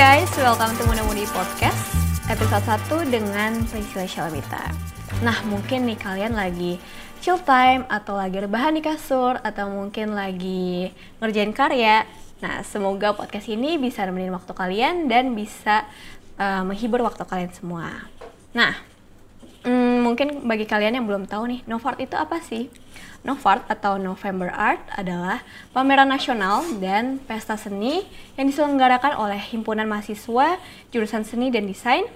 guys, welcome to Muda-Mudi Podcast episode 1 dengan Sheila Shalamita. Nah, mungkin nih kalian lagi chill time atau lagi rebahan di kasur atau mungkin lagi ngerjain karya. Nah, semoga podcast ini bisa nemenin waktu kalian dan bisa menghibur waktu kalian semua. Nah, mungkin bagi kalian yang belum tahu nih, NOVART itu apa sih? NOVART atau November Art adalah pameran nasional dan pesta seni yang diselenggarakan oleh himpunan mahasiswa jurusan seni dan desain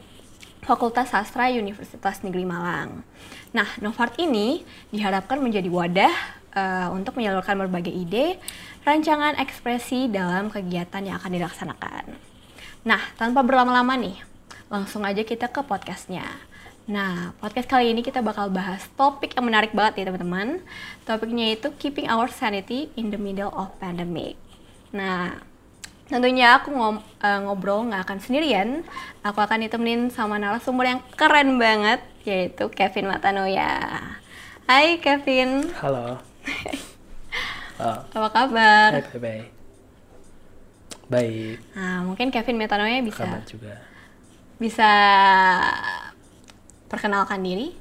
Fakultas Sastra Universitas Negeri Malang. Nah, NOVART ini diharapkan menjadi wadah untuk menyalurkan berbagai ide, rancangan ekspresi dalam kegiatan yang akan dilaksanakan. Nah, tanpa berlama-lama nih, langsung aja kita ke podcastnya. Nah, podcast kali ini kita bakal bahas topik yang menarik banget ya teman-teman. Topiknya itu Keeping Our Sanity in the Middle of Pandemic. Nah, tentunya aku ngobrol gak akan sendirian. Aku akan ditemenin sama narasumber yang keren banget, yaitu Kevin Metanoia. Hai Kevin. Halo. Apa kabar? Baik. Baik. Nah, mungkin Kevin Metanoia bisa perkenalkan diri.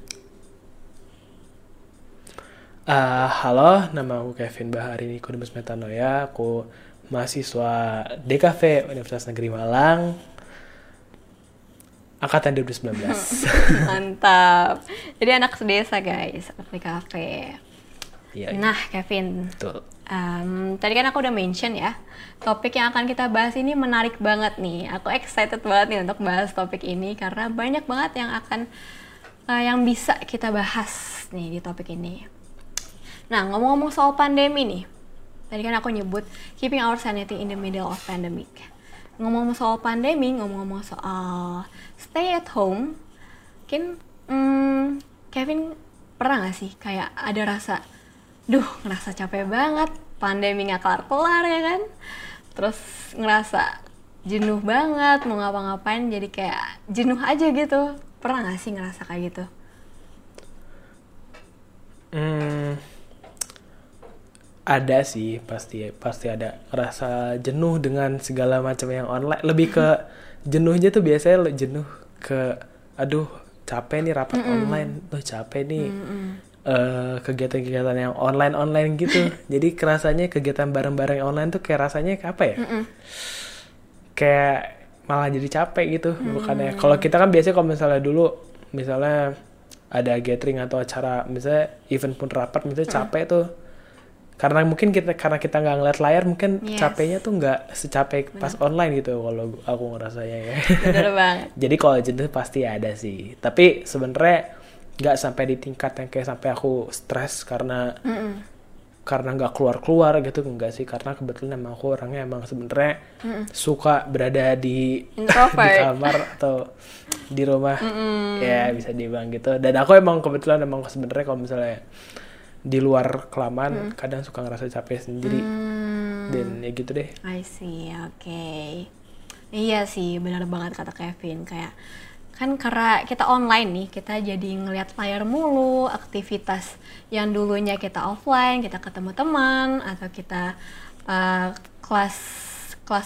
Halo, nama aku Kevin Bahari, aku Dimas Metanoia, aku mahasiswa DKV Universitas Negeri Malang, angkatan 2019. Mantap. Jadi anak sedesa guys, anak DKV. Ya, nah Kevin, betul. Tadi kan aku udah mention ya, topik yang akan kita bahas ini menarik banget nih. Aku excited banget nih untuk bahas topik ini karena banyak banget yang akan yang bisa kita bahas nih di topik ini. Nah, ngomong-ngomong soal pandemi nih, tadi kan aku nyebut Keeping Our Sanity in the Middle of Pandemic. Ngomong-ngomong soal pandemi, ngomong-ngomong soal stay at home, mungkin Kevin pernah gak sih kayak ada rasa, duh ngerasa capek banget, pandemi gak kelar-kelar ya kan? Terus ngerasa jenuh banget, mau ngapa-ngapain jadi kayak jenuh aja gitu. Pernah gak sih ngerasa kayak gitu? Ada sih, pasti ada rasa jenuh dengan segala macam yang online. Lebih ke jenuhnya tuh biasanya jenuh ke aduh capek nih rapat online, tuh capek nih kegiatan-kegiatan yang online gitu. Jadi kerasanya kegiatan bareng-bareng online tuh kayak rasanya kayak apa ya? Kayak malah jadi capek gitu. Bukannya kalau kita kan biasanya kalau misalnya dulu misalnya ada gathering atau acara misalnya event pun rapat misalnya capek tuh karena mungkin kita nggak ngeliat layar mungkin capeknya tuh nggak secapek pas online gitu kalau aku ngerasanya ya. Bener banget. Jadi kalau jenuh pasti ada sih, tapi sebenarnya nggak sampai di tingkat yang kayak sampai aku stres karena nggak keluar gitu, enggak sih, karena kebetulan emang aku orangnya emang sebenarnya suka berada di di kamar atau di rumah ya bisa dibilang gitu. Dan aku emang kebetulan emang sebenarnya kalau misalnya di luar kelamaan kadang suka ngerasa capek sendiri dan ya gitu deh. I see, okay. Iya sih, benar banget kata Kevin, kayak kan karena kita online nih, kita jadi ngelihat layar mulu, aktivitas yang dulunya kita offline, kita ketemu teman atau kita kelas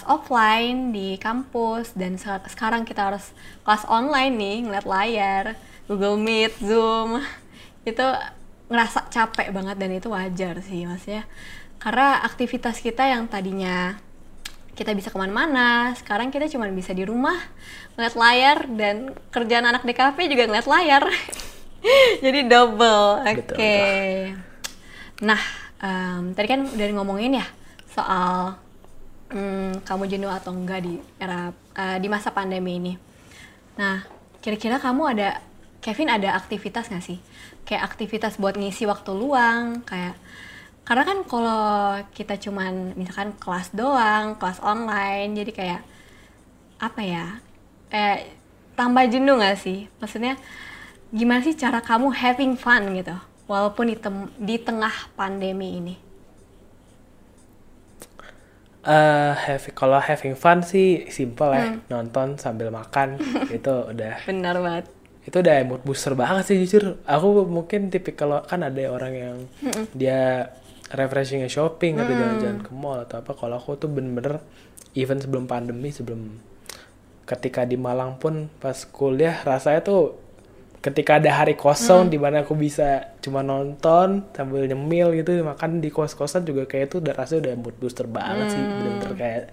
offline di kampus, dan sekarang kita harus kelas online nih, ngelihat layar, Google Meet, Zoom. Itu ngerasa capek banget dan itu wajar sih maksudnya. Karena aktivitas kita yang tadinya kita bisa kemana-mana, sekarang kita cuma bisa di rumah, ngeliat layar, dan kerjaan anak DKV juga ngeliat layar. Jadi double, okay. Nah, tadi kan udah ngomongin ya soal kamu jenuh atau enggak di era di masa pandemi ini. Nah, kira-kira kamu Kevin ada aktivitas nggak sih? Kayak aktivitas buat ngisi waktu luang, kayak karena kan kalau kita cuman misalkan kelas doang, kelas online, jadi kayak apa ya? Tambah jenuh nggak sih? Maksudnya gimana sih cara kamu having fun gitu, walaupun di tengah pandemi ini? Kalau having fun sih simple ya, nonton sambil makan itu udah. Benar banget. Itu udah mood booster banget sih jujur. Aku mungkin tipikal kan ada orang yang dia refreshingnya shopping atau jalan-jalan ke mall atau apa. Kalau aku tuh bener-bener even sebelum pandemi, sebelum ketika di Malang pun pas kuliah rasanya tuh ketika ada hari kosong di mana aku bisa cuma nonton sambil nyemil gitu, makan di kos-kosan juga kayak itu udah rasanya udah mood booster banget sih, bener-bener kayak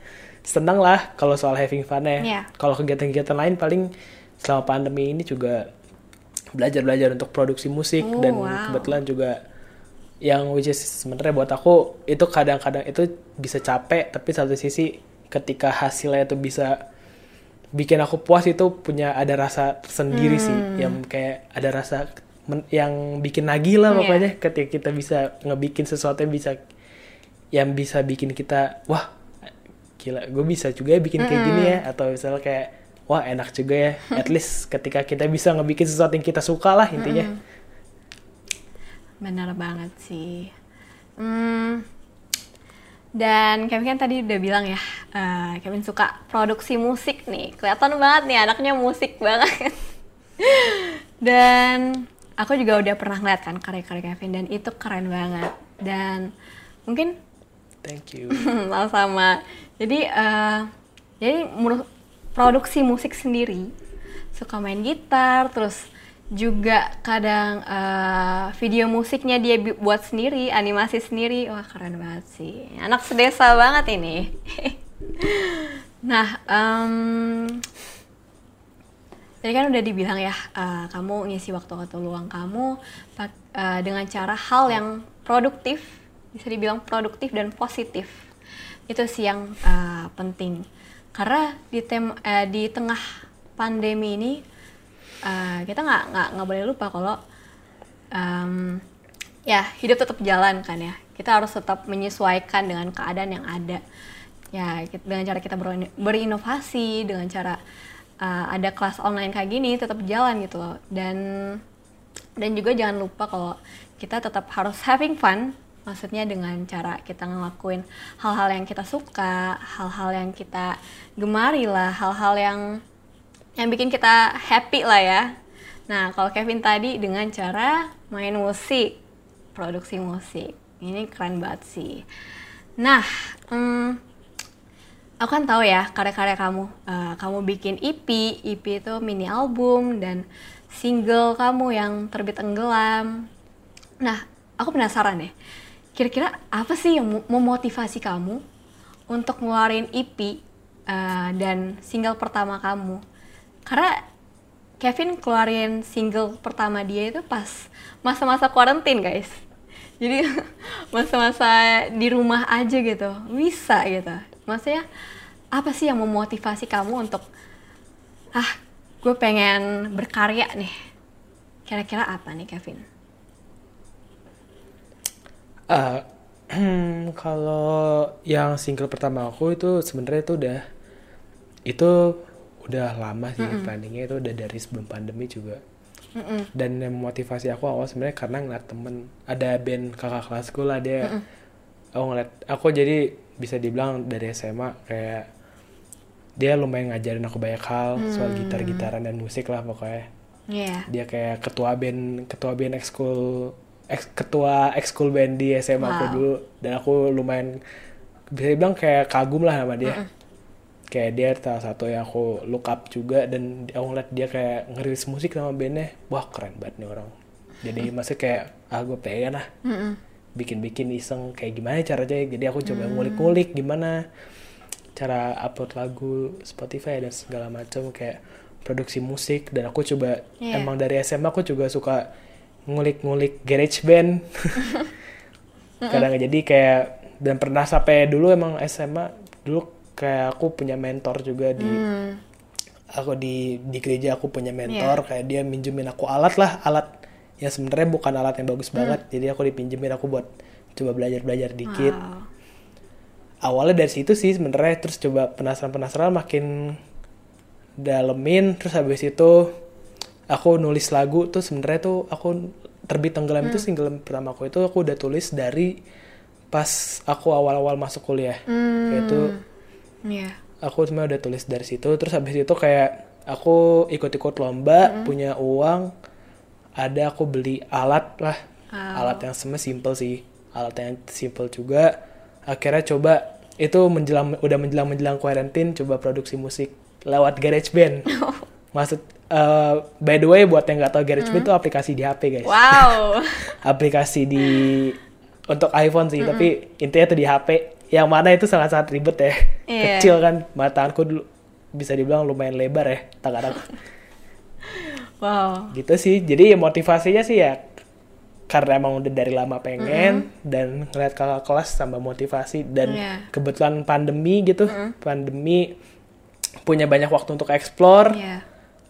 seneng lah kalau soal having fun-nya. Yeah. Kalau kegiatan-kegiatan lain paling selama pandemi ini juga belajar-belajar untuk produksi musik dan kebetulan juga yang which is sebenarnya buat aku itu kadang-kadang itu bisa capek, tapi satu sisi ketika hasilnya itu bisa bikin aku puas itu punya ada rasa tersendiri sih, yang kayak ada rasa yang bikin nagih lah pokoknya ketika kita bisa ngebikin sesuatu yang bisa bikin kita wah gila gue bisa juga ya bikin kayak gini ya, atau misalnya kayak wah enak juga ya at least ketika kita bisa ngebikin sesuatu yang kita suka lah intinya. Benar banget sih. Dan Kevin kan tadi udah bilang ya, Kevin suka produksi musik nih. Kelihatan banget nih anaknya musik banget. Dan aku juga udah pernah ngeliat kan karya-karya Kevin dan itu keren banget. Dan mungkin thank you. Sama-sama. Jadi produksi musik sendiri, suka main gitar, terus juga kadang video musiknya dia buat sendiri, animasi sendiri. Wah keren banget sih, anak sedesa banget ini. Nah, tadi kan udah dibilang ya, kamu ngisi waktu-waktu luang kamu dengan cara hal yang produktif, bisa dibilang produktif dan positif. Itu sih yang penting, karena di tengah pandemi ini kita nggak boleh lupa kalau ya hidup tetap jalan kan ya, kita harus tetap menyesuaikan dengan keadaan yang ada ya, dengan cara kita berinovasi, dengan cara ada kelas online kayak gini tetap jalan gitu loh. Dan juga jangan lupa kalau kita tetap harus having fun, maksudnya dengan cara kita ngelakuin hal-hal yang kita suka, hal-hal yang kita gemari lah, hal-hal yang bikin kita happy lah ya. Nah, kalau Kevin tadi dengan cara main musik, produksi musik, ini keren banget sih. Nah, aku kan tahu ya karya-karya kamu. Kamu bikin EP itu mini album dan single kamu yang Terbit Tenggelam. Nah, aku penasaran deh. Kira-kira apa sih yang memotivasi kamu untuk ngeluarin EP dan single pertama kamu? Karena Kevin keluarin single pertama dia itu pas masa-masa quarantine guys. Jadi masa-masa di rumah aja gitu, bisa gitu. Maksudnya apa sih yang memotivasi kamu untuk gue pengen berkarya nih. Kira-kira apa nih Kevin? Kalau yang single pertama aku itu sebenarnya itu udah lama sih, planningnya itu udah dari sebelum pandemi juga. Dan yang memotivasi aku awal sebenarnya karena ngeliat temen, ada band kakak kelasku lah dia, aku ngeliat, aku jadi bisa dibilang dari SMA kayak dia lumayan ngajarin aku banyak hal soal gitar-gitaran dan musik lah pokoknya. Dia kayak ketua band ex-school band di SMA aku dulu, dan aku lumayan bisa dibilang kayak kagum lah sama dia. Kayak dia salah satu yang aku look up juga, dan aku ngeliat dia kayak ngerilis musik sama bandnya, wah keren banget nih orang. Jadi masih kayak, gue pengen lah bikin-bikin iseng kayak gimana caranya. Jadi aku coba ngulik-ngulik gimana cara upload lagu Spotify dan segala macam kayak produksi musik. Dan aku coba, emang dari SMA aku juga suka ngulik-ngulik GarageBand. Kadang jadi kayak, dan pernah sampai dulu emang SMA dulu kayak aku punya mentor juga di aku di gereja aku punya mentor, kayak dia minjemin aku alat ya, sebenarnya bukan alat yang bagus banget, jadi aku dipinjemin aku buat coba belajar dikit. Awalnya dari situ sih sebenarnya, terus coba penasaran makin dalemin, terus habis itu aku nulis lagu tuh sebenarnya tuh aku Terbit Tenggelam itu single pertama aku itu aku udah tulis dari pas aku awal-awal masuk kuliah, yaitu aku sebenarnya udah tulis dari situ. Terus habis itu kayak aku ikut-ikut lomba, punya uang, ada aku beli alat lah, alat yang simple sih, alat yang simple juga. Akhirnya coba itu menjelang kuarantin coba produksi musik lewat GarageBand. Maksud by the way buat yang nggak tahu GarageBand itu aplikasi di HP guys. Wow. Aplikasi di untuk iPhone sih, tapi intinya tuh di HP. Yang mana itu sangat-sangat ribet ya. Yeah. Kecil kan, mataanku dulu bisa dibilang lumayan lebar ya, tangan aku. Wow. Gitu sih. Jadi motivasinya sih ya karena emang udah dari lama pengen dan ngeliat kakak kelas tambah motivasi dan kebetulan pandemi gitu, pandemi punya banyak waktu untuk explore.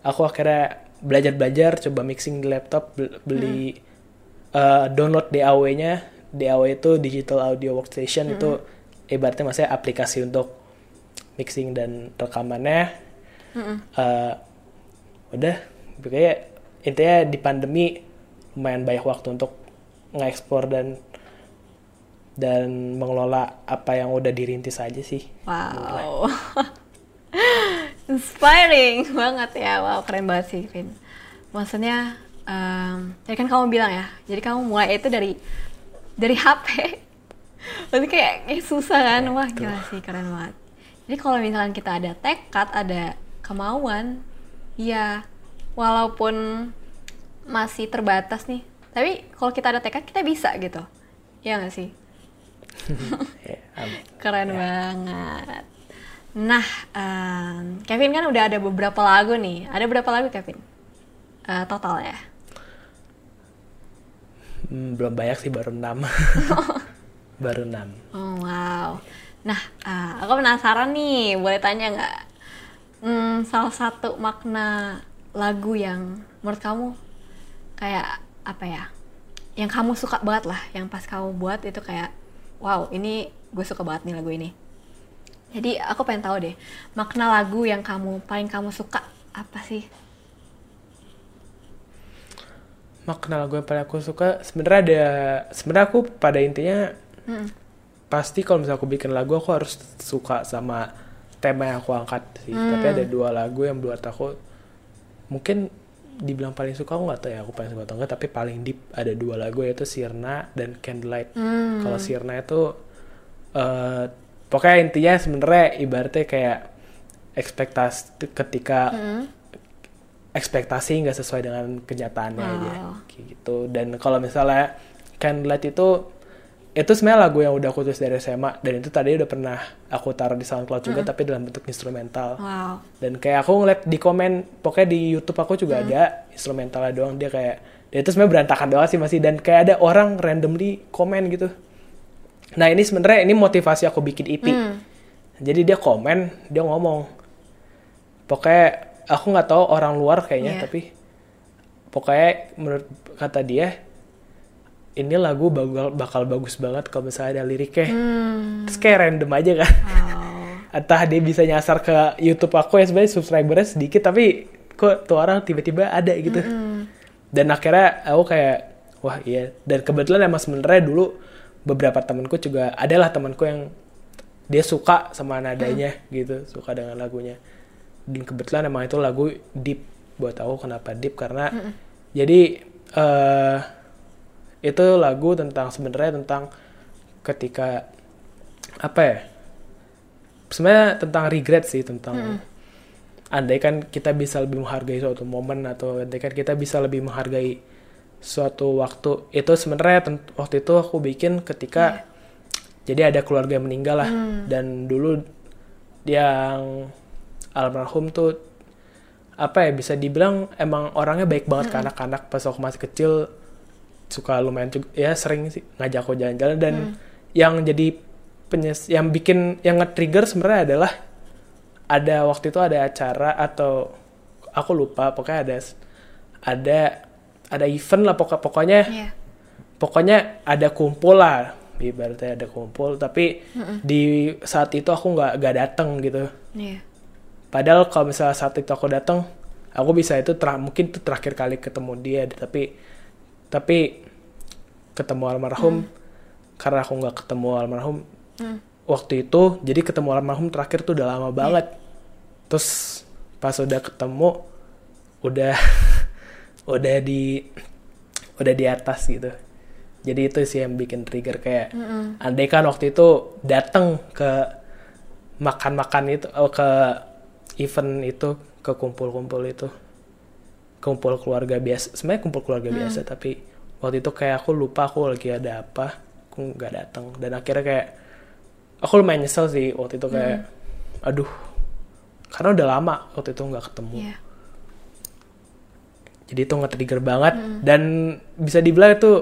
Aku akhirnya belajar-belajar, coba mixing di laptop, beli download DAW-nya. DAW itu Digital Audio Workstation, itu ibaratnya maksudnya aplikasi untuk mixing dan rekamannya. Udah, kayak intinya di pandemi lumayan banyak waktu untuk nge-explore dan mengelola apa yang udah dirintis aja sih. Wow. Inspiring banget ya. Wow, keren banget sih, Vin. Maksudnya, tadi kan kamu bilang ya, jadi kamu mulai itu dari HP. Maksudnya kayak susah kan? Wah, gila sih, keren banget. Jadi kalau misalkan kita ada tekad, ada kemauan, ya walaupun masih terbatas nih, tapi kalau kita ada tekad, kita bisa gitu. Iya nggak sih? Keren banget. Nah, Kevin kan udah ada beberapa lagu nih. Ada berapa lagu, Kevin? Total ya? Belum banyak sih, baru 6. Baru 6. Oh, wow. Nah, aku penasaran nih. Boleh tanya nggak? Salah satu makna lagu yang menurut kamu kayak apa ya? Yang kamu suka banget lah. Yang pas kamu buat itu kayak, wow, ini gue suka banget nih lagu ini. Jadi aku pengen tahu deh, makna lagu yang paling kamu suka apa sih? Makna lagu yang paling aku suka sebenarnya aku pada intinya pasti kalau misalnya aku bikin lagu aku harus suka sama tema yang aku angkat sih. Tapi ada 2 lagu yang buat aku mungkin dibilang paling suka, aku nggak tahu ya aku paling suka atau enggak, tapi paling deep ada 2 lagu yaitu Sirna dan Candlelight. Kalau Sirna itu pokoknya intinya sebenarnya ibaratnya kayak ekspektasi ketika ekspektasi nggak sesuai dengan kenyataannya aja gitu. Dan kalau misalnya Candlelight itu sebenarnya lagu yang udah aku tulis dari SMA dan itu tadi udah pernah aku taruh di SoundCloud juga, tapi dalam bentuk instrumental. Dan kayak aku ngeliat di komen, pokoknya di YouTube aku juga ada instrumentalnya doang, dia itu sebenarnya berantakan doang sih masih, dan kayak ada orang randomly komen gitu. Nah ini sebenarnya ini motivasi aku bikin EP. Jadi dia komen, dia ngomong. Pokoknya aku nggak tahu orang luar kayaknya, tapi pokoknya menurut kata dia ini lagu bakal bagus banget kalau misalnya ada liriknya. Terus kayak random aja kan. Entah dia bisa nyasar ke YouTube aku yang sebenarnya subscribernya sedikit, tapi kok tuh orang tiba-tiba ada gitu. Dan akhirnya aku kayak wah iya. Dan kebetulan emang sebenarnya dulu beberapa temanku juga adalah temanku yang dia suka sama nadanya gitu, suka dengan lagunya. Dan kebetulan emang itu lagu deep buat aku. Kenapa deep? Karena jadi itu lagu tentang ketika apa ya? Sebenarnya tentang regret sih, tentang andai kan kita bisa lebih menghargai suatu momen, atau andai kan kita bisa lebih menghargai suatu waktu. Itu sebenarnya waktu itu aku bikin ketika jadi ada keluarga yang meninggal lah. Dan dulu yang almarhum tuh apa ya, bisa dibilang emang orangnya baik banget ke anak-anak. Pas aku masih kecil suka lumayan ya sering sih ngajak aku jalan-jalan, dan yang nge-trigger sebenarnya adalah ada waktu itu ada acara, atau aku lupa, pokoknya ada event lah, pokoknya ada kumpul lah, ibaratnya ada kumpul, tapi di saat itu aku nggak datang gitu. Padahal kalau misalnya saat itu aku datang, aku bisa itu mungkin itu terakhir kali ketemu dia, tapi ketemu almarhum karena aku nggak ketemu almarhum waktu itu, jadi ketemu almarhum terakhir tuh udah lama banget. Terus pas udah ketemu udah di atas gitu. Jadi itu sih yang bikin trigger kayak andai kan waktu itu datang ke makan-makan itu, ke event itu, ke kumpul-kumpul itu, kumpul keluarga biasa. Sebenarnya kumpul keluarga biasa, tapi waktu itu kayak aku lupa aku lagi ada apa, aku nggak datang. Dan akhirnya kayak aku lumayan nyesel sih waktu itu, kayak aduh, karena udah lama waktu itu nggak ketemu. Jadi itu nge-trigger banget, dan bisa dibilang itu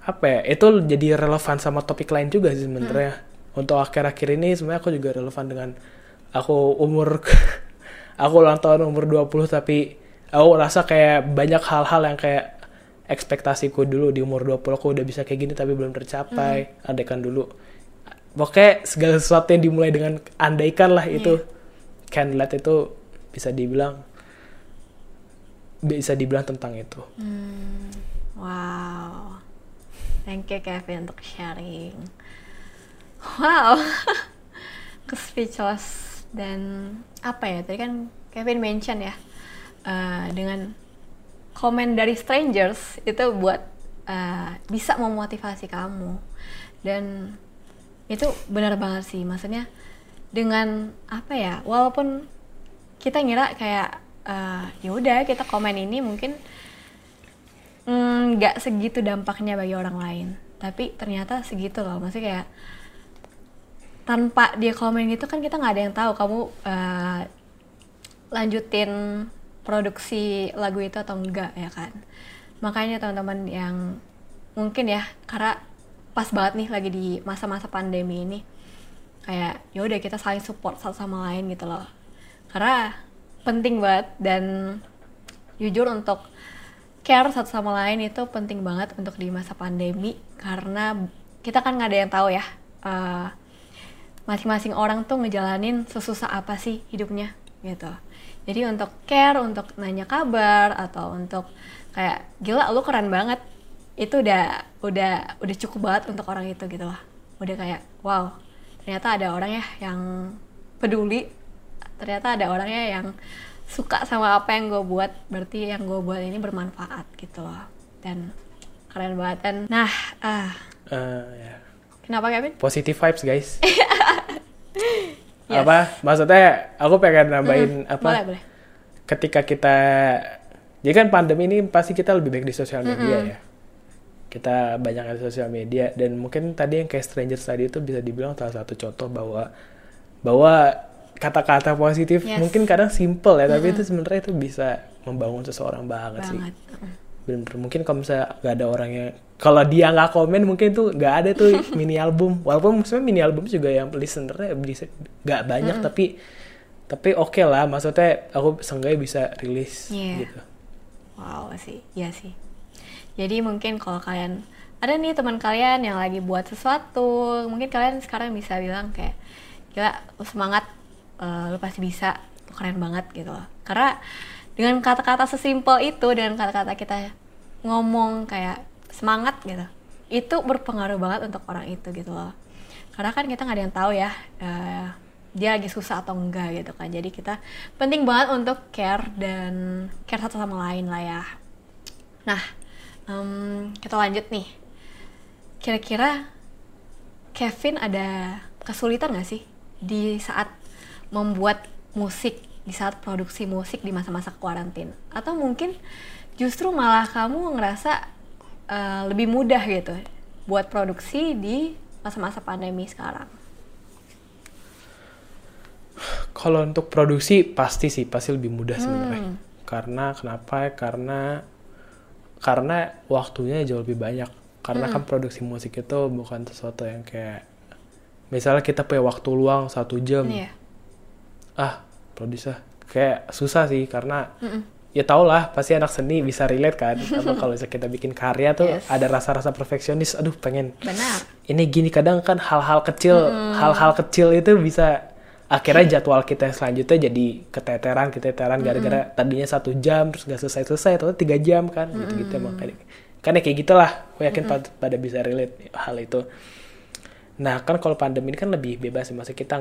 apa ya, itu jadi relevan sama topik lain juga sih sebenarnya. Untuk akhir-akhir ini sebenarnya aku juga relevan dengan aku umur aku ulang tahun umur 20, tapi aku rasa kayak banyak hal-hal yang kayak ekspektasiku dulu di umur 20 aku udah bisa kayak gini tapi belum tercapai. Andaikan dulu, pokoknya segala sesuatu yang dimulai dengan andaikan lah, itu Candlelight itu bisa dibilang tentang itu. Wow, thank you Kevin untuk sharing. Wow, aku speechless. Dan apa ya, tadi kan Kevin mention ya, dengan komen dari strangers itu buat bisa memotivasi kamu, dan itu benar banget sih. Maksudnya dengan apa ya, walaupun kita ngira kayak ya udah kita komen ini mungkin nggak segitu dampaknya bagi orang lain, tapi ternyata segitu loh. Maksudnya kayak tanpa dia komen gitu kan kita nggak ada yang tahu kamu lanjutin produksi lagu itu atau enggak, ya kan. Makanya teman-teman yang mungkin ya, karena pas banget nih lagi di masa-masa pandemi ini, kayak ya udah kita saling support satu sama lain gitu loh, karena penting banget. Dan jujur untuk care satu sama lain itu penting banget untuk di masa pandemi, karena kita kan nggak ada yang tahu ya, masing-masing orang tuh ngejalanin sesusah apa sih hidupnya gitu. Jadi untuk care, untuk nanya kabar, atau untuk kayak gila lu keren banget, itu udah cukup banget untuk orang itu gitu lah. Udah kayak wow, ternyata ada orang ya yang peduli, ternyata ada orangnya yang suka sama apa yang gue buat, berarti yang gue buat ini bermanfaat gitu loh. Dan keren banget. Dan nah yeah. Kenapa Kevin? Positive vibes guys. Yes. Apa maksudnya, aku pengen nambahin apa, boleh. Ketika kita, jadi kan pandemi ini pasti kita lebih baik di sosial media ya, kita banyak di sosial media. Dan mungkin tadi yang kayak strangers tadi itu bisa dibilang salah satu contoh bahwa kata-kata positif mungkin kadang simple ya, tapi itu sebenarnya itu bisa membangun seseorang banget sih. Bener-bener. Mungkin kalau misalnya nggak ada orangnya, kalau dia nggak komen mungkin itu nggak ada tuh mini album. Walaupun sebenarnya mini album juga yang listenernya nggak banyak, tapi oke lah. Maksudnya aku seenggaknya bisa rilis gitu. Wow sih, iya sih. Jadi mungkin kalau kalian ada nih teman kalian yang lagi buat sesuatu, mungkin kalian sekarang bisa bilang kayak gila lu semangat, lu pasti bisa, lu keren banget gitu loh. Karena dengan kata-kata sesimpel itu, dengan kata-kata kita ngomong kayak semangat gitu, itu berpengaruh banget untuk orang itu gitu loh. Karena kan kita nggak ada yang tahu ya dia lagi susah atau enggak gitu kan. Jadi kita penting banget untuk care, dan care satu sama lain lah ya. Nah, kita lanjut nih. Kira-kira Kevin ada kesulitan nggak sih di saat membuat musik, di saat produksi musik di masa-masa karantina? Atau mungkin justru malah kamu ngerasa lebih mudah gitu buat produksi di masa-masa pandemi sekarang? Kalau untuk produksi pasti lebih mudah sebenarnya. Karena kenapa? Karena waktunya jauh lebih banyak. Karena kan produksi musik itu bukan sesuatu yang kayak misalnya kita punya waktu luang 1 jam, produksi kayak susah sih. Karena ya tau lah, pasti anak seni bisa relate kan. Apa kalau kita bikin karya tuh ada rasa-rasa perfeksionis, aduh pengen ini gini. Kadang kan hal-hal kecil itu bisa akhirnya jadwal kita yang selanjutnya jadi keteteran gara-gara tadinya 1 jam terus gak selesai atau 3 jam kan, gitu emang kan ya kayak gitulah. Aku yakin pada bisa relate hal itu. Nah kan kalau pandemi ini kan lebih bebas, maksudnya kita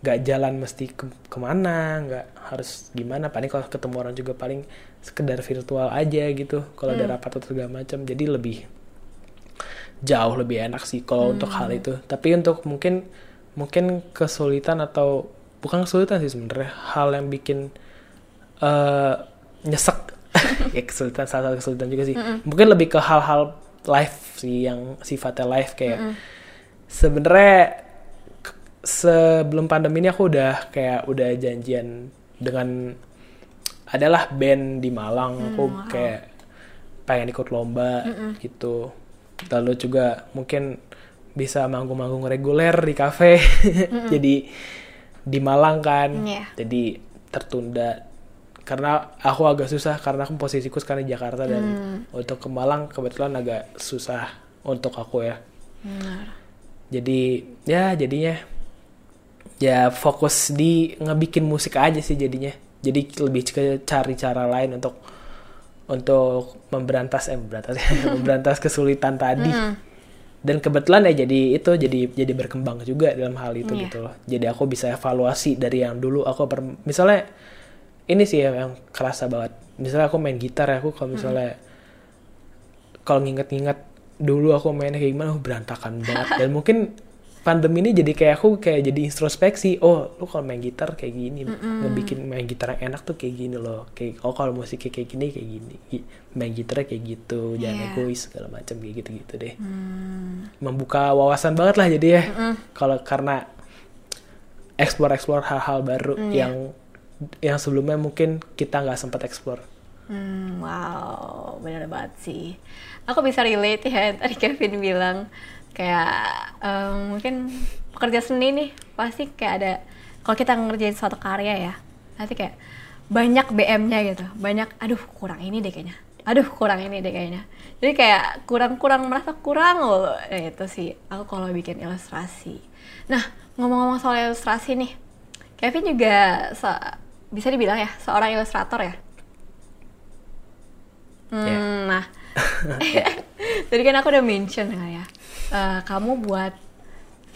nggak jalan mesti kemana, nggak harus gimana. Paling kalau ketemu orang juga paling sekedar virtual aja gitu, kalau ada rapat atau segala macam. Jadi lebih jauh lebih enak sih kalau untuk hal itu. Tapi untuk mungkin kesulitan atau bukan kesulitan sih sebenarnya, hal yang bikin nyesek. Ya kesulitan, salah satu kesulitan juga sih. Mungkin lebih ke hal-hal live sih, yang sifatnya live kayak sebenarnya sebelum pandemi ini aku udah kayak udah janjian dengan adalah band di Malang, aku kayak pengen ikut lomba gitu. Lalu juga mungkin bisa manggung-manggung reguler di kafe. Jadi di Malang kan, jadi tertunda karena aku agak susah karena aku posisiku sekarang di Jakarta dan untuk ke Malang kebetulan agak susah untuk aku ya. Jadi ya jadinya ya fokus di ngebikin musik aja sih jadinya. Jadi lebih ke cari cara lain untuk memberantas kesulitan tadi. Dan kebetulan ya jadi berkembang juga dalam hal itu gitu loh. Jadi aku bisa evaluasi dari yang dulu aku misalnya ini sih yang kerasa banget. Misalnya aku main gitar ya, aku kalau misalnya kalau nginget-nginget dulu aku mainnya kayak gimana, berantakan banget. Dan mungkin pandemi ini jadi kayak aku kayak jadi introspeksi. Oh, lu kalau main gitar kayak gini, ngebikin main gitar yang enak tuh kayak gini loh. Kayak oh kalau musik kayak gini, main gitarnya kayak gitu, jangan egois segala macam kayak gitu-gitu deh. Membuka wawasan banget lah jadi ya. Kalau karena explore hal-hal baru yang sebelumnya mungkin kita nggak sempat explore. Wow, benar banget sih. Aku bisa relate ya, tadi Kevin bilang kayak mungkin pekerja seni nih pasti kayak ada, kalau kita ngerjain suatu karya ya nanti kayak banyak BM-nya gitu, banyak aduh kurang ini deh kayaknya, jadi kayak kurang merasa kurang loh. Ya itu sih aku kalau bikin ilustrasi. Nah, ngomong-ngomong soal ilustrasi nih, Kevin juga bisa dibilang ya seorang ilustrator ya. Nah tadi kan aku udah mention ya, kamu buat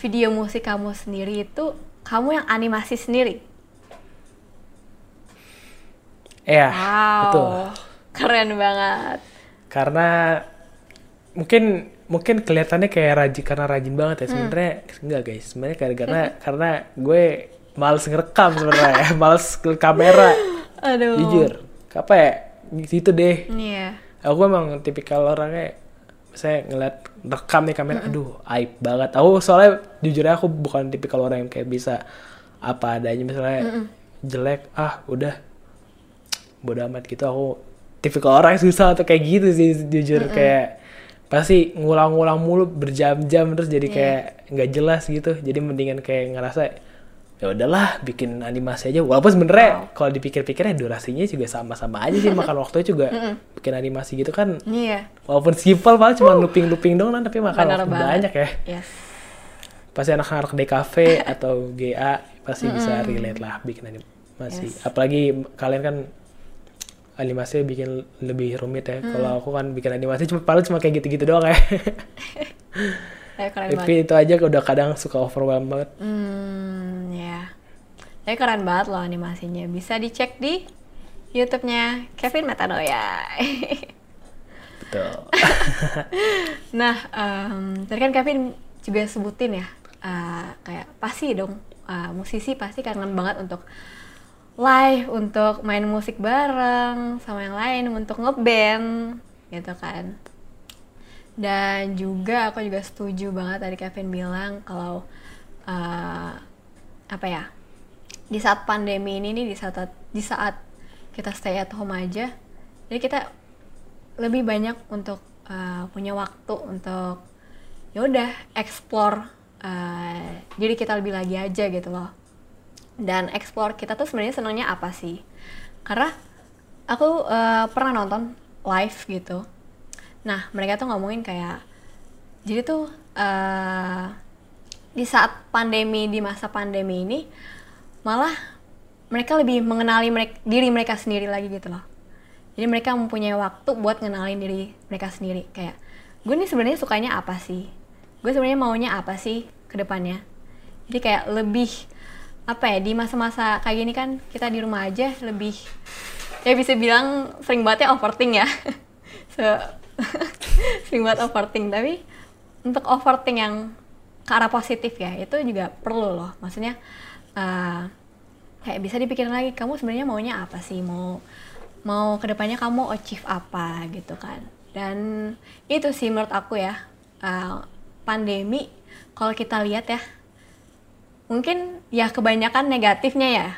video musik kamu sendiri itu, kamu yang animasi sendiri. Iya, wow, betul. Keren banget. Karena mungkin kelihatannya kayak karena rajin banget ya, sebenarnya enggak guys. Sebenarnya karena gue males ngerekam sebenarnya, ya. Males ke kamera. Aduh. Jujur. Apa ya? Gitu deh. Iya. Aku emang tipikal orangnya saya ngeliat rekam nih kamera, aduh aib banget. Aku soalnya jujurnya aku bukan tipikal orang yang kayak bisa apa adanya, misalnya jelek, udah bodo amat gitu. Aku tipikal orang yang susah atau kayak gitu sih jujur, kayak pasti ngulang-ngulang mulu berjam-jam terus jadi kayak nggak jelas gitu. Jadi mendingan kayak ngerasa ya udahlah bikin animasi aja, walaupun sebenarnya kalau dipikir-pikirnya durasinya juga sama-sama aja sih, makan waktunya juga bikin animasi gitu kan. Iya. Walaupun simple malah cuma looping-looping doang kan, tapi makan waktu banyak ya. Yes. Pasti anak-anak DKV atau GA pasti bisa relate lah bikin animasi. Yes. Apalagi kalian kan animasi bikin lebih rumit ya. Kalau aku kan bikin animasi cuma kayak gitu-gitu doang ya. Tapi itu aja udah kadang suka overwhelmed banget. Tapi keren banget loh animasinya. Bisa dicek di YouTube-nya Kevin Metanoia. Betul. Nah, tadi kan Kevin juga sebutin ya, kayak pasti dong musisi pasti kangen banget untuk live, untuk main musik bareng sama yang lain, untuk ngeband gitu kan. Dan juga aku juga setuju banget tadi Kevin bilang kalau di saat pandemi ini nih, di saat kita stay at home aja, jadi kita lebih banyak untuk punya waktu untuk yaudah explore diri kita lebih lagi aja gitu loh. Dan explore kita tuh sebenarnya senangnya apa sih? Karena aku pernah nonton live gitu. Nah, mereka tuh ngomongin kayak, jadi tuh di saat pandemi, di masa pandemi ini, malah mereka lebih mengenali diri mereka sendiri lagi gitu loh. Jadi mereka mempunyai waktu buat ngenalin diri mereka sendiri. Kayak, gue nih sebenarnya sukanya apa sih? Gue sebenarnya maunya apa sih ke depannya? Jadi kayak lebih, di masa-masa kayak gini kan, kita di rumah aja lebih, ya bisa bilang sering banget ya overthink ya. Sering buat overthink, tapi untuk overthink yang ke arah positif ya, itu juga perlu loh. Maksudnya kayak bisa dipikirin lagi, kamu sebenarnya maunya apa sih, mau kedepannya kamu achieve apa gitu kan. Dan itu sih menurut aku ya, pandemi kalau kita lihat ya, mungkin ya kebanyakan negatifnya ya,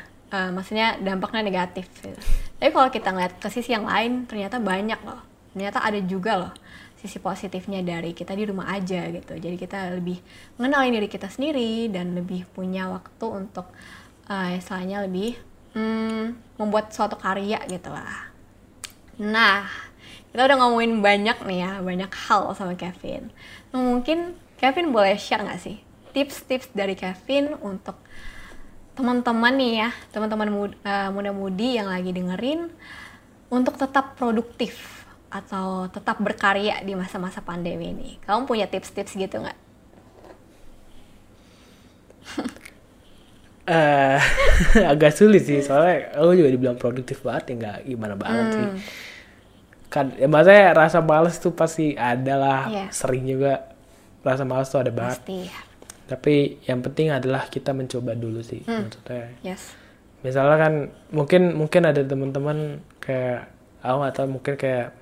maksudnya dampaknya negatif gitu. Tapi kalau kita ngeliat ke sisi yang lain, ternyata banyak loh, ternyata ada juga loh sisi positifnya dari kita di rumah aja gitu. Jadi kita lebih mengenali diri kita sendiri dan lebih punya waktu untuk istilahnya lebih membuat suatu karya gitu lah. Nah, kita udah ngomongin banyak nih ya, banyak hal sama Kevin. Nah, mungkin Kevin boleh share nggak sih tips-tips dari Kevin untuk teman-teman nih ya, teman-teman muda-mudi yang lagi dengerin untuk tetap produktif atau tetap berkarya di masa-masa pandemi ini. Kamu punya tips-tips gitu nggak? Agak sulit sih, soalnya aku juga dibilang produktif banget ya, nggak gimana banget sih kan ya, maksudnya rasa malas tuh pasti ada lah, sering juga rasa malas tuh ada banget pasti, ya. Tapi yang penting adalah kita mencoba dulu sih, maksudnya misalnya kan mungkin ada teman-teman kayak aku atau mungkin kayak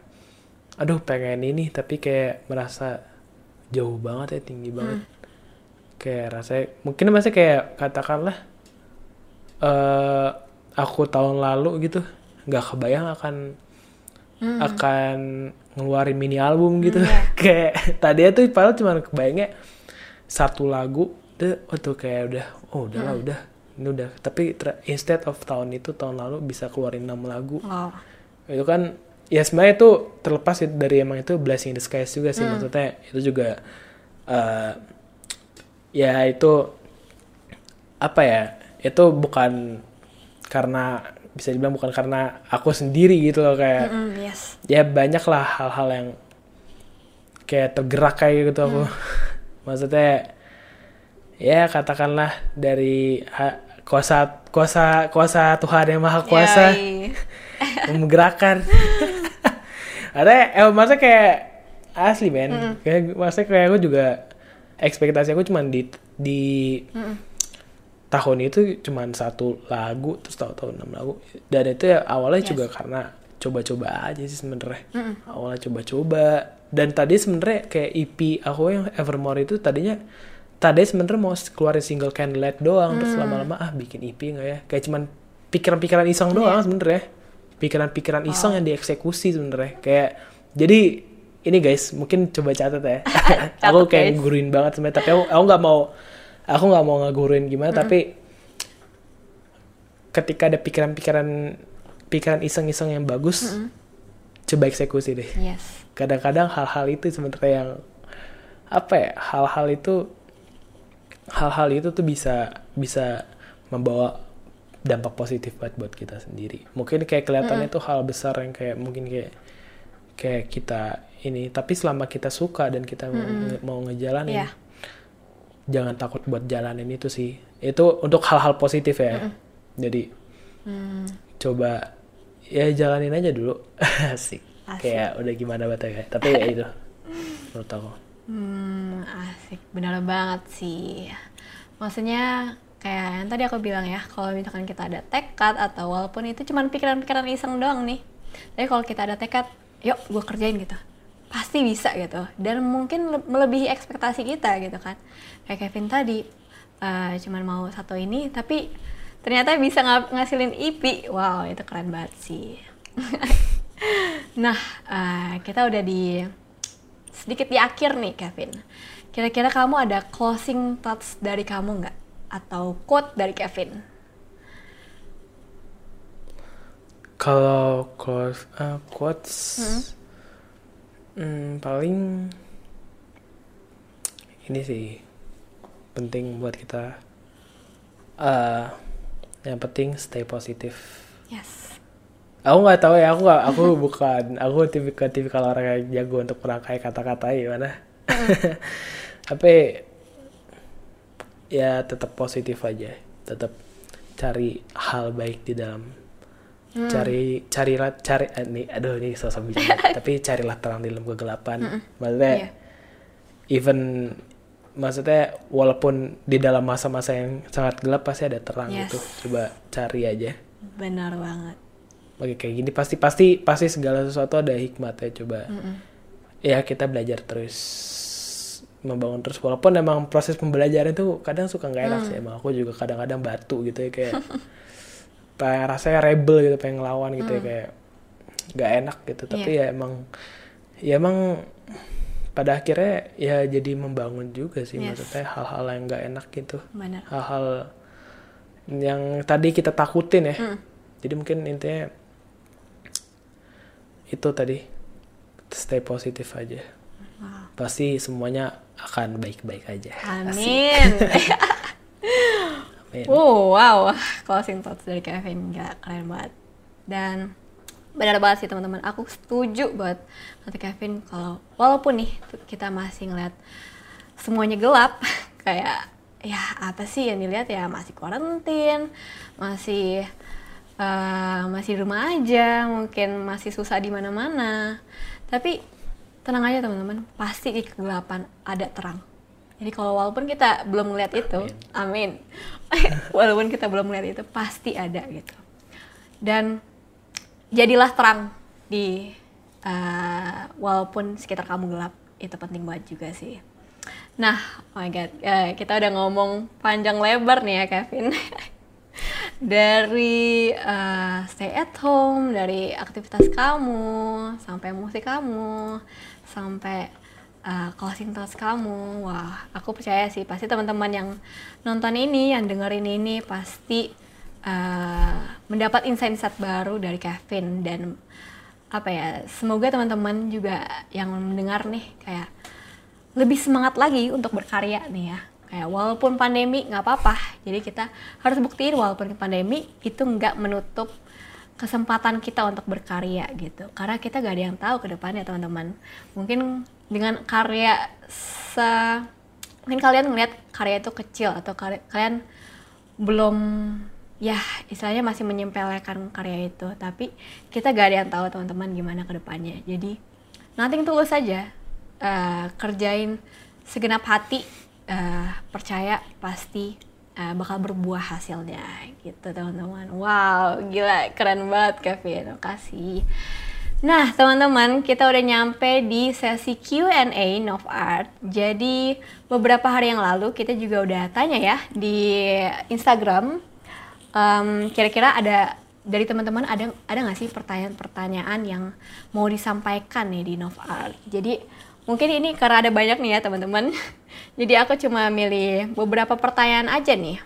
aduh pengen ini tapi kayak merasa jauh banget ya, tinggi banget kayak rasanya mungkin masih kayak katakanlah aku tahun lalu gitu nggak kebayang akan ngeluarin mini album gitu. Kayak tadinya tuh padahal cuma kebayangnya satu lagu deh, tuh kayak udah tapi instead of tahun lalu bisa keluarin 6 lagu. Itu kan ya sebenarnya itu terlepas itu dari emang itu blessing in disguise juga sih, maksudnya itu juga ya itu apa ya, itu bukan karena bisa dibilang bukan karena aku sendiri gitu loh, kayak ya banyak lah hal-hal yang kayak tergerak kayak gitu aku. Maksudnya ya katakanlah dari kuasa Tuhan yang Maha Kuasa menggerakkan. Ada maksudnya kayak asli men, maksudnya kayak aku juga ekspektasi aku cuman di tahun itu cuman 1 lagu, terus tahun 6 lagu. Dan itu ya awalnya juga karena coba-coba aja sih sebenarnya. Awalnya coba-coba. Dan tadi sebenarnya kayak EP aku yang Evermore itu tadinya sebenarnya mau keluarin single Candlelight doang, terus lama-lama bikin EP enggak ya? Kayak cuman pikiran-pikiran iseng doang sebenarnya. Pikiran-pikiran iseng yang dieksekusi sebenarnya. Kayak jadi ini guys, mungkin coba catat ya. Aku kayak guruin banget sebenarnya, tapi aku nggak mau ngeguruin gimana, tapi ketika ada pikiran iseng-iseng yang bagus, coba eksekusi deh. Kadang-kadang hal-hal itu sebenarnya yang apa ya, hal-hal itu tuh bisa membawa dampak positif buat kita sendiri. Mungkin kayak kelihatannya tuh hal besar yang kayak mungkin kayak kita ini, tapi selama kita suka dan kita mau ngejalanin, jangan takut buat jalanin itu sih. Itu untuk hal-hal positif ya. Jadi coba ya jalanin aja dulu. Asik. Kayak udah gimana batanya. Tapi ya itu menurut aku. Asik. Benar banget sih. Maksudnya kayak yang tadi aku bilang ya, kalau misalkan kita ada tekad atau walaupun itu cuma pikiran-pikiran iseng doang nih. Tapi kalau kita ada tekad, yuk gue kerjain gitu, pasti bisa gitu, dan mungkin melebihi ekspektasi kita gitu kan. Kayak Kevin tadi cuman mau satu ini tapi ternyata bisa ngasilin EP. Wow, itu keren banget sih. Nah, kita udah sedikit di akhir nih Kevin. Kira-kira kamu ada closing thoughts dari kamu nggak? Atau quote dari Kevin? Kalau quotes paling ini sih penting buat kita, yang penting stay positif. Aku nggak tahu ya, aku bukan aku tipikal orang yang jago untuk merangkai kata-kata gimana. Tapi ya tetap positif aja, tetap cari hal baik di dalam. Ini sosok bicara. Tapi carilah terang di dalam kegelapan. Maksudnya even maksudnya walaupun di dalam masa-masa yang sangat gelap pasti ada terang, yes, gitu. Coba cari aja. Benar banget. Oke, kayak gini pasti segala sesuatu ada hikmatnya, coba. Mm-mm. Ya kita belajar terus, membangun terus, walaupun emang proses pembelajaran itu kadang suka nggak enak sih, emang aku juga kadang-kadang batu gitu ya, kayak rasanya rebel gitu, pengen ngelawan gitu ya, kayak nggak enak gitu, tapi yeah, ya emang pada akhirnya ya jadi membangun juga sih, yes, maksudnya hal-hal yang nggak enak gitu. Bener. Hal-hal yang tadi kita takutin ya. Jadi mungkin intinya itu tadi, stay positif aja. Wow. Pasti semuanya akan baik-baik aja. Amin. Amin. Wow, closing thoughts dari Kevin nggak keren banget. Dan benar banget sih teman-teman, aku setuju buat nanti Kevin kalau walaupun nih kita masih ngeliat semuanya gelap, kayak ya apa sih yang dilihat, ya masih karantin, masih rumah aja, mungkin masih susah di mana-mana, tapi tenang aja teman-teman, pasti di kegelapan ada terang. Jadi kalau walaupun kita belum ngeliat itu, amin, walaupun kita belum ngeliat itu pasti ada gitu. Dan jadilah terang di walaupun sekitar kamu gelap, itu penting banget juga sih. Nah, oh my god, kita udah ngomong panjang lebar nih ya Kevin. Dari stay at home, dari aktivitas kamu, sampai musik kamu, sampai closing thoughts kamu. Wah, aku percaya sih pasti teman-teman yang nonton ini, yang dengerin ini pasti mendapat insight baru dari Kevin. Dan apa ya, semoga teman-teman juga yang mendengar nih kayak lebih semangat lagi untuk berkarya nih ya, kayak walaupun pandemi nggak apa-apa, jadi kita harus buktiin walaupun pandemi itu nggak menutup kesempatan kita untuk berkarya gitu, karena kita nggak ada yang tahu ke depannya teman-teman. Mungkin dengan karya mungkin kalian ngelihat karya itu kecil, atau kalian belum, ya istilahnya masih menyempelekan karya itu, tapi kita gak ada yang tahu teman-teman gimana ke depannya. Jadi nothing tulus aja, kerjain segenap hati, percaya pasti bakal berbuah hasilnya gitu teman-teman. Wow, gila keren banget Kevin, makasih. Nah teman-teman, kita udah nyampe di sesi Q&A NOVART. Jadi beberapa hari yang lalu kita juga udah tanya ya di Instagram, kira-kira ada dari teman-teman ada nggak sih pertanyaan-pertanyaan yang mau disampaikan nih di NOVART. Jadi mungkin ini karena ada banyak nih ya teman-teman, jadi aku cuma milih beberapa pertanyaan aja nih.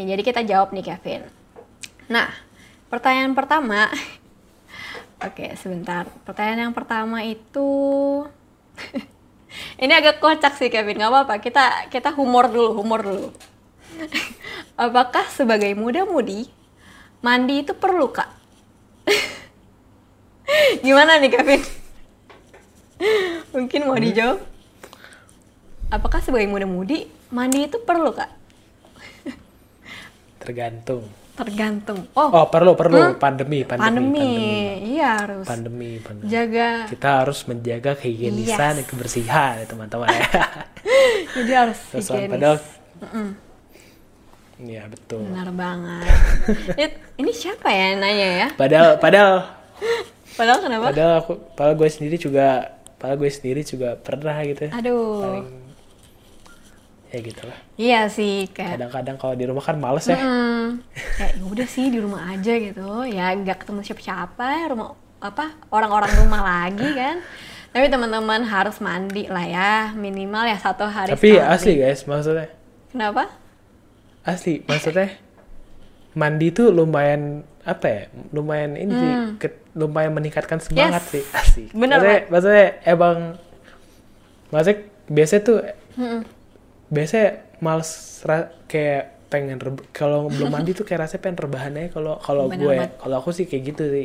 Ya, jadi kita jawab nih Kevin. Nah, pertanyaan pertama, oke sebentar. Pertanyaan yang pertama itu, ini agak kocak sih Kevin, nggak apa-apa. Kita humor dulu. Apakah sebagai muda-mudi, mandi itu perlu, Kak? Gimana nih, Kevin? Mungkin mau dijawab. Apakah sebagai muda-mudi, mandi itu perlu, Kak? Tergantung. Oh perlu. Pandemi. Iya harus. Pandemi. Kita harus menjaga kehigienisan, yes, dan kebersihan, ya, teman-teman. Jadi harus higienis. Padahal. Iya betul. Benar banget. Ini siapa ya nanya ya? Padahal kenapa? Padahal gue sendiri juga pernah gitu. Aduh. Paling, ya gitulah. Iya sih kayak. Kadang-kadang kalau di rumah kan males ya. Kayak ya udah sih di rumah aja gitu. Ya nggak ketemu siapa-siapa, orang-orang rumah lagi kan. Tapi teman-teman harus mandi lah ya, minimal ya 1 hari. Tapi ya asli guys maksudnya. Kenapa? Asli, maksudnya mandi tuh lumayan apa ya? Lumayan ini sih, lumayan meningkatkan semangat, yes, sih. Asli. Benar. Maksudnya maksudnya biasanya tuh biasanya males kayak pengen kalau belum mandi tuh kayak rasanya pengen rebahan aja kalau gue. Kalau aku sih kayak gitu sih.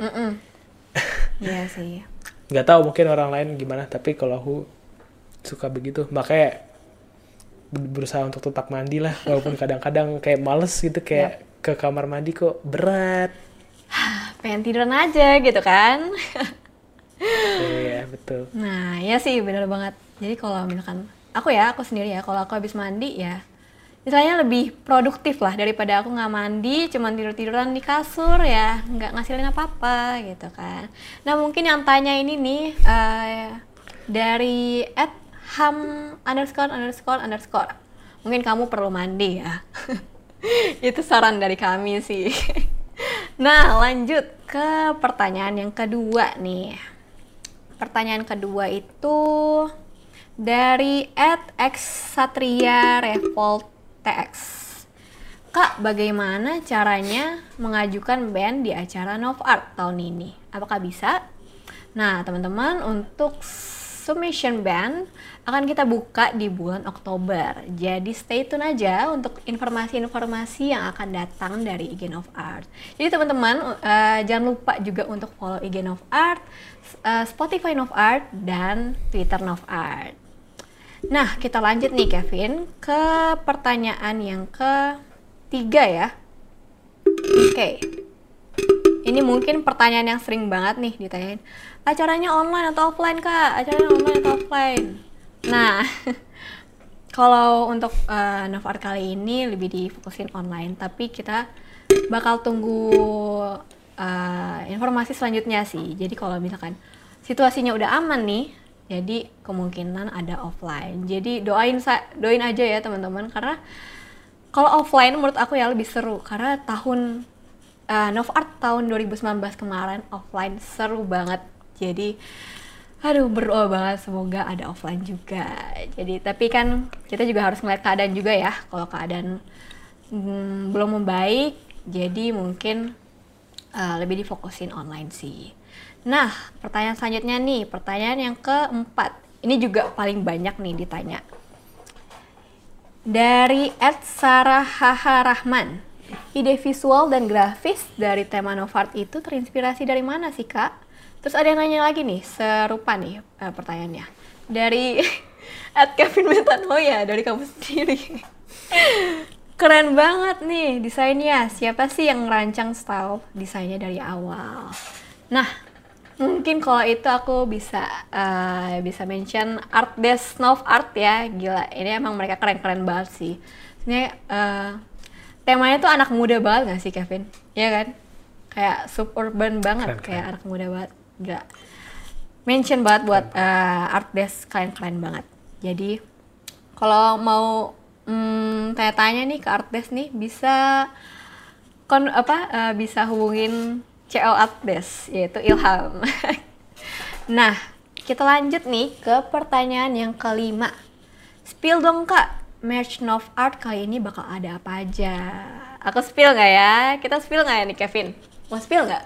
Iya sih. Enggak tahu mungkin orang lain gimana, tapi kalau aku suka begitu. Makanya berusaha untuk tetap mandi lah, walaupun kadang-kadang kayak males gitu, kayak ke kamar mandi kok berat, pengen tiduran aja gitu kan. Iya betul. Nah ya sih benar banget. Jadi kalau misalkan aku sendiri ya, kalau aku habis mandi ya misalnya lebih produktif lah daripada aku nggak mandi, cuman tidur-tiduran di kasur ya, nggak ngasilin apa-apa gitu kan. Nah mungkin yang tanya ini nih dari @ham___, mungkin kamu perlu mandi ya. Itu saran dari kami sih. Nah lanjut ke pertanyaan yang kedua nih. Pertanyaan kedua itu dari @xsatriarevoltx. Kak, bagaimana caranya mengajukan band di acara NOVART tahun ini? Apakah bisa? Nah teman-teman, untuk submission band akan kita buka di bulan Oktober. Jadi stay tune aja untuk informasi-informasi yang akan datang dari IG NOVART. Jadi teman-teman jangan lupa juga untuk follow IG NOVART, Spotify NOVART, dan Twitter NOVART. Nah kita lanjut nih Kevin ke pertanyaan yang ketiga ya. Oke. Ini mungkin pertanyaan yang sering banget nih ditanyain. Acaranya online atau offline, Kak? Acaranya online atau offline? Nah, kalau untuk NOVART kali ini lebih difokusin online, tapi kita bakal tunggu informasi selanjutnya sih. Jadi kalau misalkan situasinya udah aman nih, jadi kemungkinan ada offline. Jadi doain aja ya teman-teman, karena kalau offline menurut aku ya lebih seru, karena tahun NOVART tahun 2019 kemarin offline seru banget. Jadi aduh, berdoa banget semoga ada offline juga. Jadi tapi kan kita juga harus ngeliat keadaan juga ya. Kalau keadaan belum membaik, jadi mungkin lebih difokusin online sih. Nah pertanyaan selanjutnya nih, pertanyaan yang keempat. Ini juga paling banyak nih ditanya. Dari @sarahaharahman. Ide visual dan grafis dari tema NOVART itu terinspirasi dari mana sih, Kak? Terus ada yang nanya lagi nih, serupa nih pertanyaannya. Dari @Kevin Metanoia, dari kamu sendiri. Keren banget nih desainnya. Siapa sih yang merancang style desainnya dari awal? Nah, mungkin kalau itu aku bisa mention Art Desk NOVART ya. Gila, ini emang mereka keren-keren banget sih. Sebenarnya temanya tuh anak muda banget gak sih Kevin? Iya kan? Kayak suburban banget, keren, kayak anak muda banget. Gila. Mention banget buat Art Desk, keren-keren banget. Jadi kalau mau tanya-tanya nih ke Art Desk nih, bisa bisa hubungin CO Art Desk, yaitu Ilham. Nah, kita lanjut nih ke pertanyaan yang kelima. Spill dong Kak, merch NOVART kali ini bakal ada apa aja? Aku spill nggak ya? Kita spill nggak ya nih Kevin? Mau spill nggak?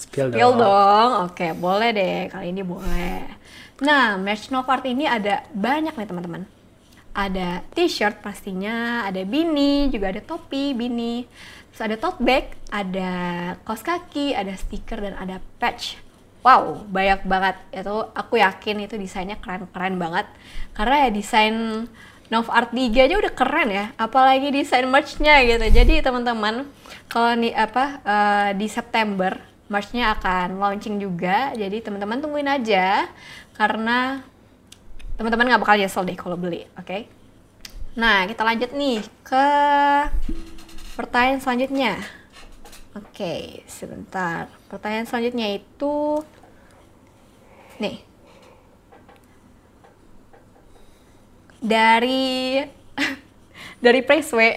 Spill dong. Oke, boleh deh. Kali ini boleh. Nah, merch NOVART ini ada banyak nih teman-teman. Ada t-shirt pastinya, ada beanie, juga ada topi beanie. Terus ada tote bag, ada kaos kaki, ada stiker, dan ada patch. Wow, banyak banget. Itu aku yakin itu desainnya keren-keren banget. Karena ya desain NOVART di IG aja udah keren ya, apalagi desain merch-nya gitu. Jadi teman-teman, kalau di September merch-nya akan launching juga. Jadi teman-teman tungguin aja, karena teman-teman nggak bakal nyesel deh kalau beli, oke? Nah, kita lanjut nih ke pertanyaan selanjutnya. Oke, sebentar. Pertanyaan selanjutnya itu nih. Dari Preswe.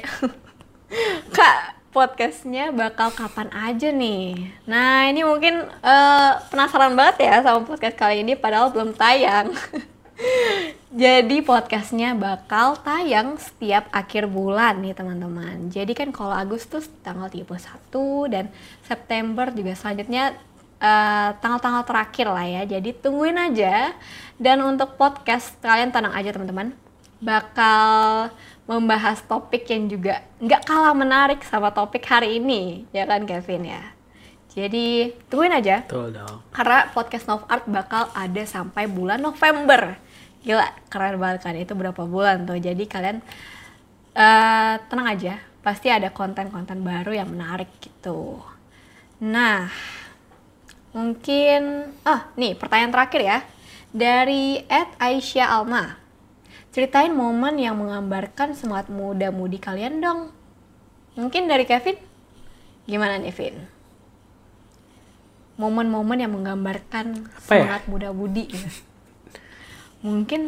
Kak, podcastnya bakal kapan aja nih? Nah, ini mungkin penasaran banget ya sama podcast kali ini, padahal belum tayang. Jadi podcastnya bakal tayang setiap akhir bulan nih teman-teman. Jadi kan kalau Agustus tanggal 31 dan September juga selanjutnya tanggal-tanggal terakhir lah ya. Jadi tungguin aja. Dan untuk podcast kalian tenang aja teman-teman, bakal membahas topik yang juga nggak kalah menarik sama topik hari ini, ya kan Kevin ya? Jadi tungguin aja. Betul dong. Karena podcast NOVART bakal ada sampai bulan November. Gila, keren banget kan, itu berapa bulan tuh. Jadi kalian tenang aja, pasti ada konten-konten baru yang menarik gitu. Nah, mungkin nih pertanyaan terakhir ya. Dari @aisyahalma, ceritain momen yang menggambarkan semangat muda-mudi kalian dong. Mungkin dari Kevin, gimana nih Vin? Momen-momen yang menggambarkan semangat muda-mudi. Mungkin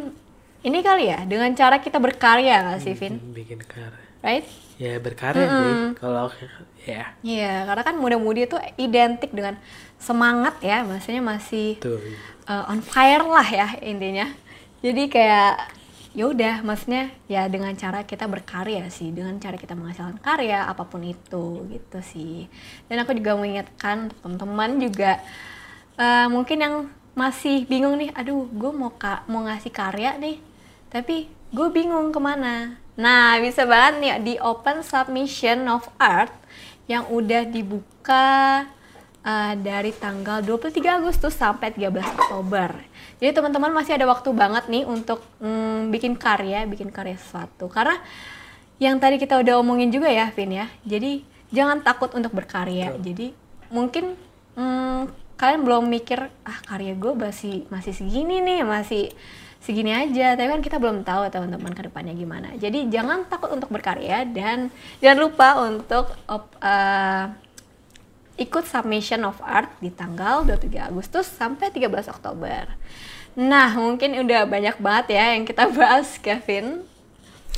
ini kali ya, dengan cara kita berkarya nggak sih Vin? Bikin karya. Right? Ya berkarya sih, kalau ya. Iya, karena kan muda-mudi itu identik dengan semangat ya, maksudnya masih on fire lah ya intinya. Jadi kayak ya udah, maksudnya ya dengan cara kita berkarya sih, dengan cara kita menghasilkan karya apapun itu gitu sih. Dan aku juga mengingatkan teman-teman juga mungkin yang masih bingung nih, aduh gue mau ngasih karya nih tapi gue bingung kemana. Nah bisa banget nih di open submission of art yang udah dibuka dari tanggal 23 Agustus sampai 13 Oktober. Jadi teman-teman masih ada waktu banget nih untuk bikin karya sesuatu. Karena yang tadi kita udah omongin juga ya Vin ya, jadi jangan takut untuk berkarya. Jadi mungkin kalian belum mikir, ah karya gue masih segini nih, masih segini aja. Tapi kan kita belum tahu teman-teman ke depannya gimana. Jadi jangan takut untuk berkarya dan jangan lupa untuk ikut submission of art di tanggal 23 Agustus sampai 13 Oktober. Nah, mungkin udah banyak banget ya yang kita bahas, Kevin.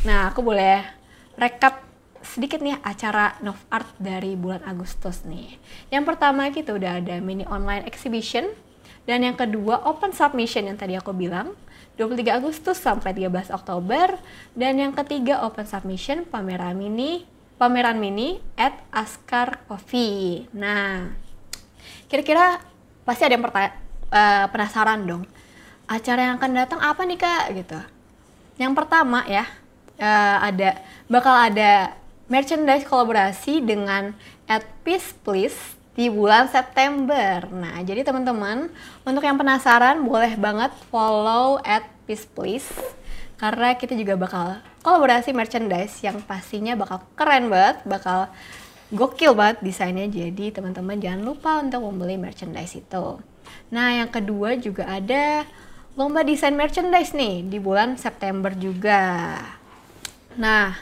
Nah, aku boleh rekap sedikit nih acara NOVART dari bulan Agustus nih. Yang pertama kita udah ada mini online exhibition. Dan yang kedua open submission yang tadi aku bilang, 23 Agustus sampai 13 Oktober. Dan yang ketiga open submission pameran mini at Askar Coffee. Nah, kira-kira pasti ada yang penasaran dong. Acara yang akan datang apa nih kak? Gitu. Yang pertama ya, bakal ada merchandise kolaborasi dengan At Peace Please di bulan September. Nah, jadi teman-teman untuk yang penasaran boleh banget follow At Peace Please. Karena kita juga bakal kolaborasi merchandise yang pastinya bakal keren banget, bakal gokil banget desainnya. Jadi teman-teman jangan lupa untuk membeli merchandise itu. Nah yang kedua juga ada lomba desain merchandise nih di bulan September juga. Nah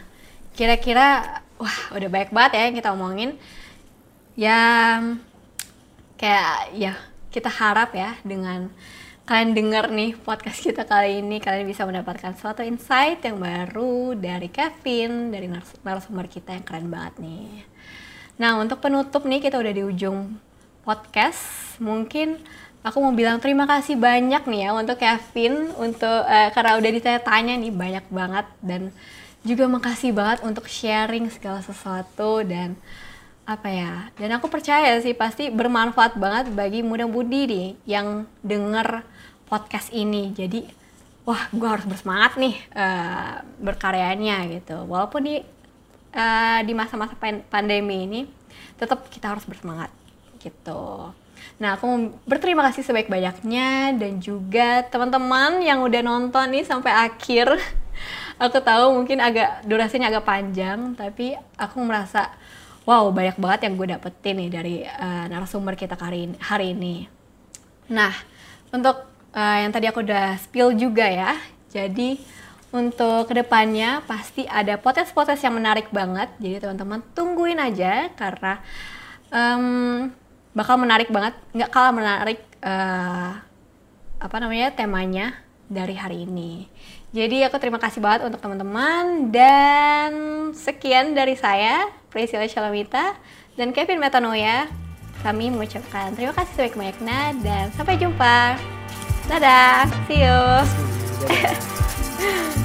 kira-kira wah udah banyak banget ya yang kita omongin. Ya kayak ya kita harap ya dengan kalian denger nih podcast kita kali ini, kalian bisa mendapatkan suatu insight yang baru dari Kevin, dari narasumber kita yang keren banget nih. Nah untuk penutup nih, kita udah di ujung podcast. Mungkin aku mau bilang terima kasih banyak nih ya untuk Kevin, untuk karena udah ditanya-tanya nih banyak banget. Dan juga makasih banget untuk sharing segala sesuatu dan apa ya, dan aku percaya sih pasti bermanfaat banget bagi muda-mudi nih yang denger podcast ini. Jadi wah gue harus bersemangat nih berkaryanya gitu, walaupun di masa-masa pandemi ini tetap kita harus bersemangat gitu. Nah aku mau berterima kasih sebaik-banyaknya dan juga teman-teman yang udah nonton nih sampai akhir. Aku tahu mungkin durasinya agak panjang, tapi aku merasa wow, banyak banget yang gue dapetin nih dari narasumber kita hari ini. Nah, untuk yang tadi aku udah spill juga ya. Jadi, untuk kedepannya pasti ada podcast-podcast yang menarik banget. Jadi, teman-teman tungguin aja karena bakal menarik banget. Nggak kalah menarik temanya dari hari ini. Jadi aku terima kasih banget untuk teman-teman dan sekian dari saya, Sheila Shalamita dan Kevin Metanoia. Kami mengucapkan terima kasih sebanyak-banyaknya dan sampai jumpa. Dadah, see you.